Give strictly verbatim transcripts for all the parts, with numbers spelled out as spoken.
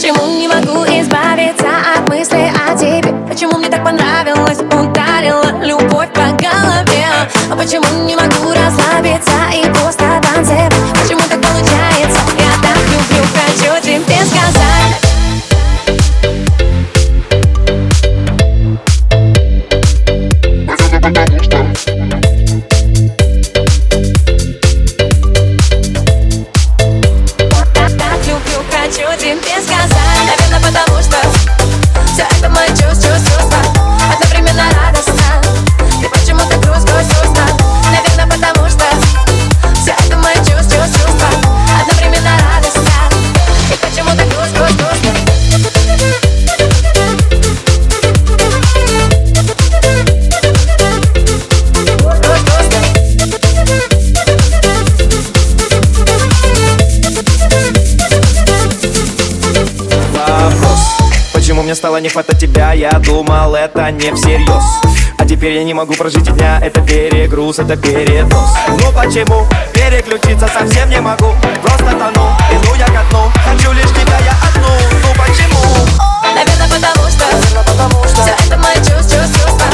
Почему не могу избавиться от мысли о тебе? Почему мне так понравилось, ударила любовь по голове? А почему не могу расслабиться и просто танцевать? Почему так получается? Я так люблю, хочу тебе сказать. Мне стало не хватать тебя, я думал, это не всерьез. А теперь я не могу прожить и дня, это перегруз, это передоз. Ну почему? Переключиться совсем не могу, просто тону, иду я ко дну, хочу лишь тебя я одну. Ну почему? Наверное, потому что, наверное, потому что все это мои чувства, чувства,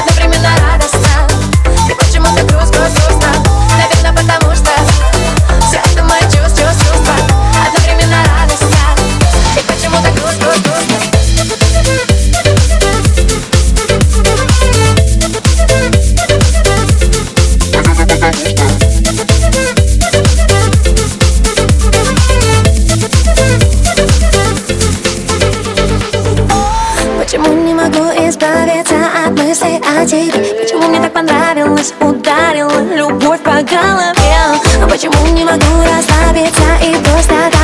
одновременно радостно. И почему-то грустно, грустно. Наверное, потому что все это мои чувства, чувства, одновременно радостно. И почему-то грустно, грустно. Почему мне так понравилось, ударила любовь по голове? А почему не могу расслабиться и просто